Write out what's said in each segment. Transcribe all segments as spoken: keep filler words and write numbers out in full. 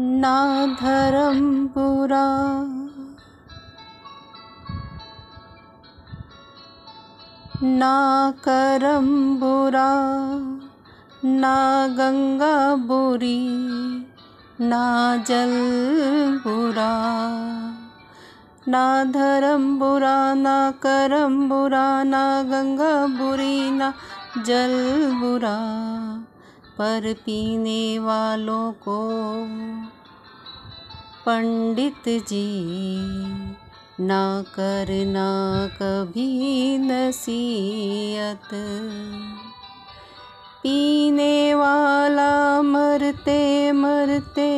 ना धर्म बुरा ना करम बुरा ना गंगा बुरी ना जल बुरा। ना धर्म बुरा ना करम बुरा ना गंगा बुरी ना जल बुरा, पर पीने वालों को पंडित जी ना करना कभी नसीहत। पीने वाला मरते मरते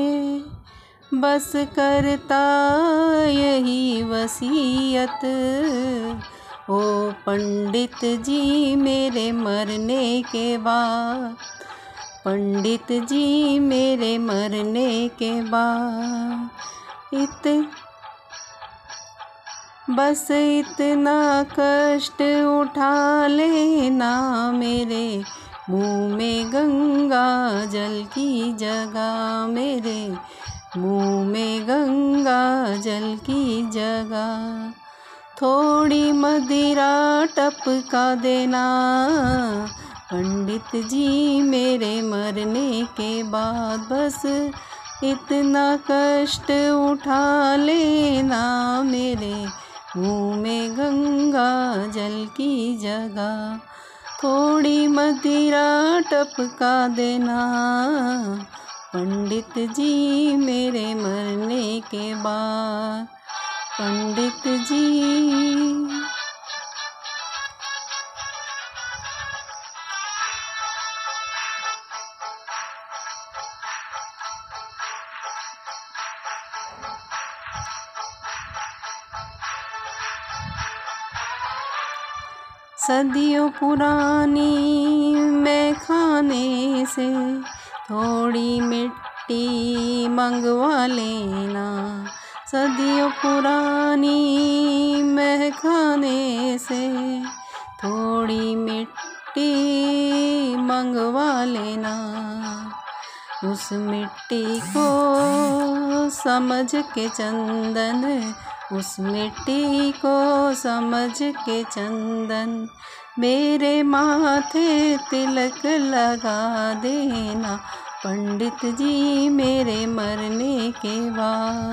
बस करता यही वसीयत, ओ पंडित जी मेरे मरने के बाद, पंडित जी मेरे मरने के बाद। इत बस इतना कष्ट उठा लेना मेरे मुँह में गंगा जल की जगह, मेरे मुँह में गंगा जल की जगह। थोड़ी मदिरा टपका देना पंडित जी मेरे मरने के बाद। बस इतना कष्ट उठा लेना मेरे मुँह में गंगा जल की जगह। थोड़ी मदिरा टपका देना पंडित जी मेरे मरने के बाद। पंडित जी सदियों पुरानी मैं खाने से थोड़ी मिट्टी मंगवा लेना। सदियों पुरानी मैं खाने से थोड़ी मिट्टी मंगवा लेना। उस मिट्टी को समझ के चंदन, उस मिट्टी को समझ के चंदन मेरे माथे तिलक लगा देना पंडित जी मेरे मरने के बाद।